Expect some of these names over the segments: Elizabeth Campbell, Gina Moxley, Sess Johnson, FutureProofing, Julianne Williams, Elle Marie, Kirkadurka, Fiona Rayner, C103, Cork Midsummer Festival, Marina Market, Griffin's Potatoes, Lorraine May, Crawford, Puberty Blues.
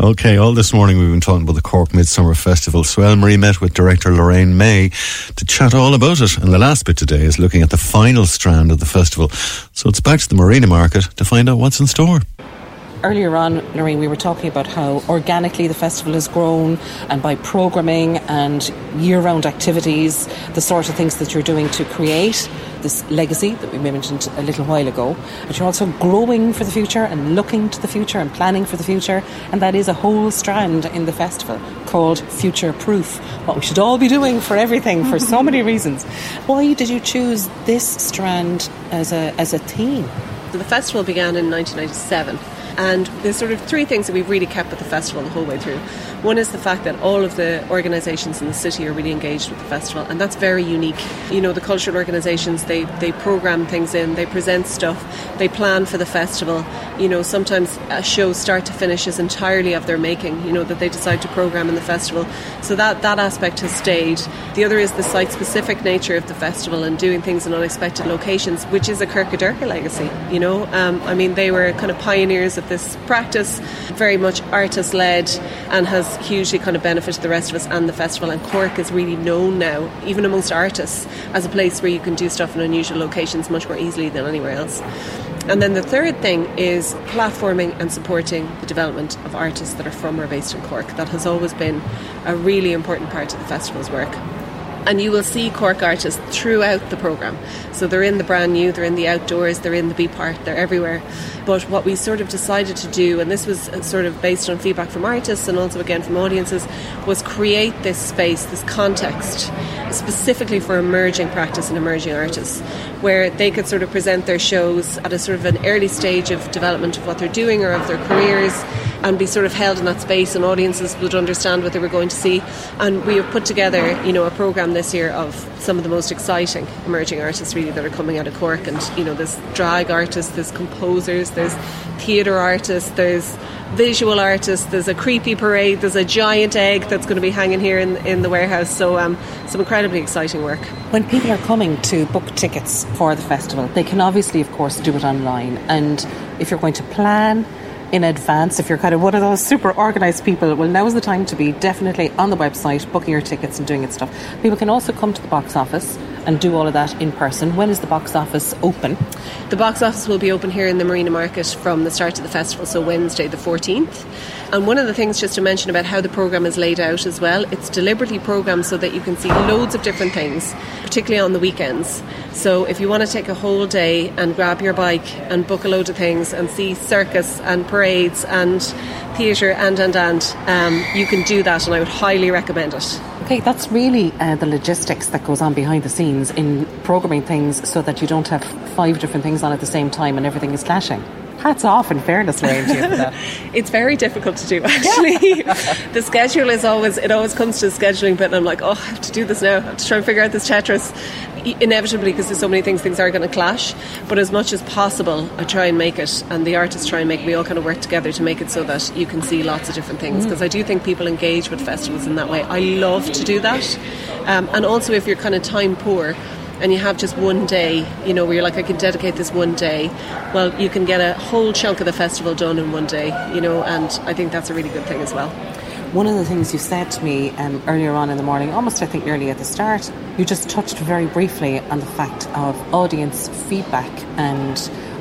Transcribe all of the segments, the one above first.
Okay, all this morning we've been talking about the Cork Midsummer Festival. So Elle Marie met with director Lorraine May to chat all about it. And the last bit today is looking at the final strand of the festival. So it's back to the Marina Market to find out what's in store. Earlier on, Lorraine, we were talking about how organically the festival has grown, and by programming and year-round activities, the sort of things that you're doing to create this legacy that we mentioned a little while ago. But you're also growing for the future and looking to the future and planning for the future, and that is a whole strand in the festival called Future Proof, what we should all be doing for everything for so many reasons. Why did you choose this strand as a theme? The festival began in 1997. And there's sort of three things that we've really kept with the festival the whole way through. One is the fact that all of the organisations in the city are really engaged with the festival, and that's very unique. You know, the cultural organisations, they programme things in, they present stuff, they plan for the festival. You know, sometimes a show start to finish is entirely of their making, you know, that they decide to programme in the festival. So that aspect has stayed. The other is the site-specific nature of the festival and doing things in unexpected locations, which is a Kirkadurka legacy, you know. I mean, they were kind of pioneers of this practice, very much artist-led, and has hugely kind of benefited the rest of us and the festival. And Cork is really known now, even amongst artists, as a place where you can do stuff in unusual locations much more easily than anywhere else. And then the third thing is platforming and supporting the development of artists that are from or based in Cork. That has always been a really important part of the festival's work. And you will see Cork artists throughout the programme. So they're in the brand new, they're in the outdoors, they're in the B part, they're everywhere. But what we sort of decided to do, and this was sort of based on feedback from artists and also again from audiences, was create this space, this context, specifically for emerging practice and emerging artists, where they could sort of present their shows at a sort of an early stage of development of what they're doing or of their careers, and be sort of held in that space, and audiences would understand what they were going to see. And we have put together, you know, a programme this year of some of the most exciting emerging artists really that are coming out of Cork. And, you know, there's drag artists, there's composers, there's theatre artists, there's visual artists, there's a creepy parade, there's a giant egg that's going to be hanging here in the warehouse. So some incredibly exciting work. When people are coming to book tickets for the festival, they can obviously, of course, do it online. And if you're going to plan in advance, if you're kind of one of those super organised people, well, now's the time to be definitely on the website, booking your tickets and doing it stuff. People can also come to the box office and do all of that in person. When is the box office open? The box office will be open here in the Marina Market from the start of the festival, so Wednesday the 14th. And one of the things just to mention about how the programme is laid out as well, it's deliberately programmed so that you can see loads of different things, particularly on the weekends. So if you want to take a whole day and grab your bike and book a load of things and see circus and parades and theatre and you can do that, and I would highly recommend it. Okay, that's really the logistics that goes on behind the scenes in programming things so that you don't have five different things on at the same time and everything is clashing. Hats off, in fairness, Lorraine, to you for that. It's very difficult to do, actually. The schedule is always comes to the scheduling bit, and I'm like, oh, I have to do this now. I have to try and figure out this Tetris. Inevitably, because there's so many things are going to clash. But as much as possible, I try and make it, and the artists try and make it. We all kind of work together to make it so that you can see lots of different things. Because I do think people engage with festivals in that way. I love to do that. And also, if you're kind of time poor, and you have just one day, you know, where you're like, I can dedicate this one day, well, you can get a whole chunk of the festival done in one day, you know, and I think that's a really good thing as well. One of the things you said to me earlier on in the morning, almost I think nearly at the start, you just touched very briefly on the fact of audience feedback and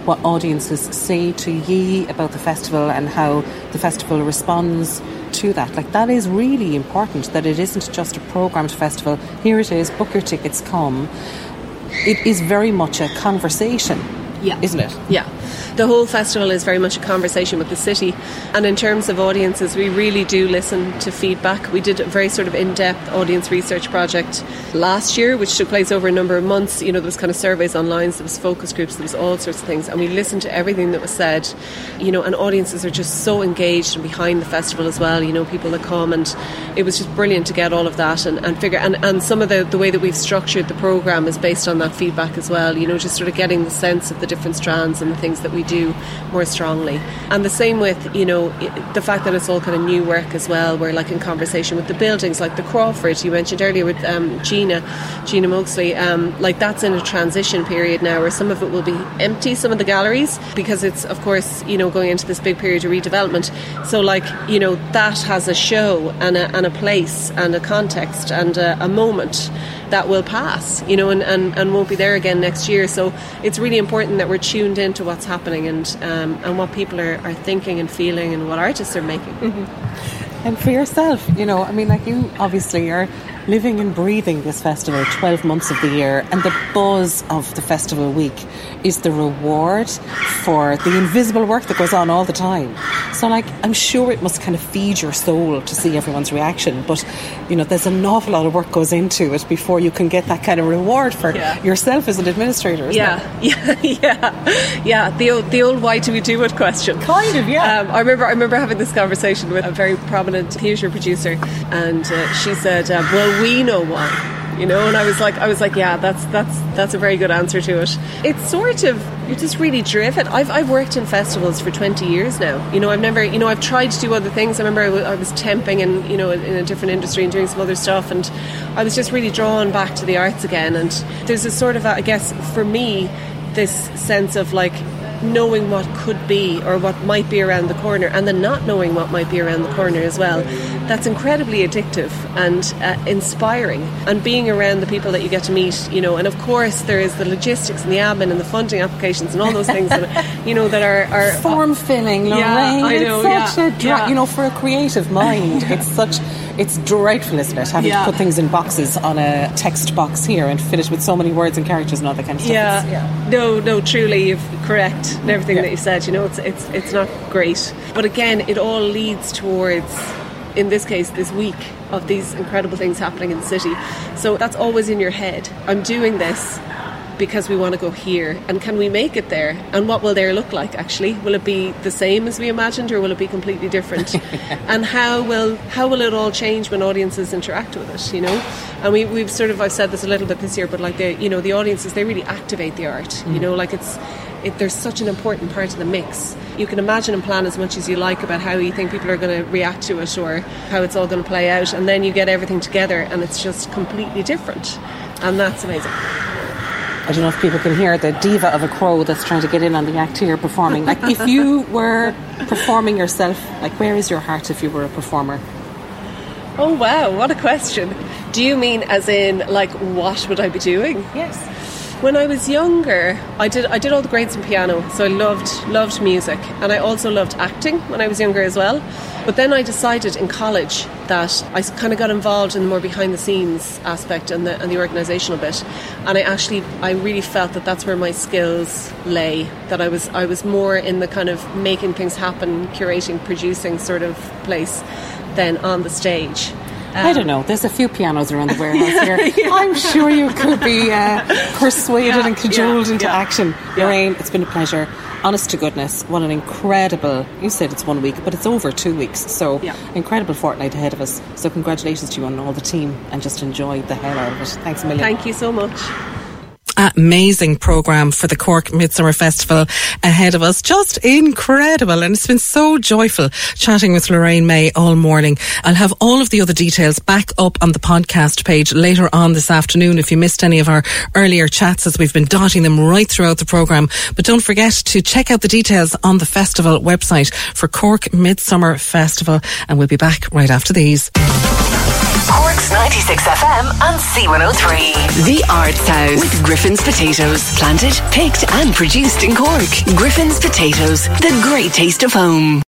what audiences say to ye about the festival and how the festival responds to that. Like, that is really important, that it isn't just a programmed festival. Here it is, book your tickets, come. It is very much a conversation. Yeah. Isn't it? Yeah. The whole festival is very much a conversation with the city. And in terms of audiences, we really do listen to feedback. We did a very sort of in-depth audience research project last year, which took place over a number of months. You know, there was kind of surveys online, there was focus groups, there was all sorts of things. And we listened to everything that was said, you know, and audiences are just so engaged and behind the festival as well. You know, people that come, and it was just brilliant to get all of that and figure. And some of the way that we've structured the programme is based on that feedback as well. You know, just sort of getting the sense of the different strands and the things that we do more strongly. And the same with, you know, the fact that it's all kind of new work as well. We're like in conversation with the buildings, like the Crawford you mentioned earlier with Gina Moxley. Like, that's in a transition period now where some of it will be empty, some of the galleries, because it's, of course, you know, going into this big period of redevelopment. So, like, you know, that has a show and a place and a context and a moment that will pass, you know, and won't be there again next year. So it's really important that we're tuned into what's happening and what people are thinking and feeling and what artists are making. Mm-hmm. And for yourself, you know, I mean, like, you obviously are living and breathing this festival 12 months of the year, and the buzz of the festival week is the reward for the invisible work that goes on all the time. So, like, I'm sure it must kind of feed your soul to see everyone's reaction, but, you know, there's an awful lot of work goes into it before you can get that kind of reward for yourself as an administrator, isn't it? Yeah. The old why do we do it question. Kind of, yeah. I remember having this conversation with a very prominent theatre producer, and she said, well, we know why. You know, and I was like, yeah, that's a very good answer to it. It's sort of, you're just really driven. I've worked in festivals for 20 years now. You know, I've never, you know, I've tried to do other things. I remember I was temping and, you know, in a different industry and doing some other stuff, and I was just really drawn back to the arts again. And there's a sort of, I guess, for me, this sense of, like, knowing what could be or what might be around the corner, and then not knowing what might be around the corner as well. That's incredibly addictive and inspiring, and being around the people that you get to meet, you know. And of course there is the logistics and the admin and the funding applications and all those things that, you know, that are form filling, Lorraine. Yeah, I know, it's such a you know, for a creative mind, it's dreadful, isn't it, having to put things in boxes on a text box here and fill it with so many words and characters and all that kind of stuff. No, truly, you're correct. And everything that you said, you know, it's not great. But again, it all leads towards, in this case, this week of these incredible things happening in the city. So that's always in your head. I'm doing this because we want to go here, and can we make it there, and what will there look like? Actually, will it be the same as we imagined, or will it be completely different? And how will it all change when audiences interact with it, you know? And we've sort of, I've said this a little bit this year, but like the audiences, they really activate the art. You know, like there's such an important part of the mix. You can imagine and plan as much as you like about how you think people are going to react to it or how it's all going to play out, and then you get everything together and it's just completely different, and that's amazing. I don't know if people can hear the diva of a crow that's trying to get in on the act here performing. Like, if you were performing yourself, like, where is your heart if you were a performer? Oh, wow, what a question. Do you mean as in, like, what would I be doing? Yes. When I was younger, I did all the grades in piano, so I loved music, and I also loved acting when I was younger as well. But then I decided in college that I kind of got involved in the more behind the scenes aspect and the organisational bit, and I really felt that that's where my skills lay. That I was more in the kind of making things happen, curating, producing sort of place than on the stage. I don't know. There's a few pianos around the warehouse here. I'm sure you could be persuaded and cajoled into action. Lorraine, it's been a pleasure. Honest to goodness, what an incredible... You said it's 1 week, but it's over 2 weeks. So, incredible fortnight ahead of us. So, congratulations to you and all the team, and just enjoy the hell out of it. Thanks a million. Thank you so much. Amazing programme for the Cork Midsummer Festival ahead of us. Just incredible, and it's been so joyful chatting with Lorraine May all morning. I'll have all of the other details back up on the podcast page later on this afternoon if you missed any of our earlier chats, as we've been dotting them right throughout the programme. But don't forget to check out the details on the festival website for Cork Midsummer Festival, and we'll be back right after these. Cork's 96 FM and C103. The Arts House with Griffin's Potatoes. Planted, picked and produced in Cork. Griffin's Potatoes, the great taste of home.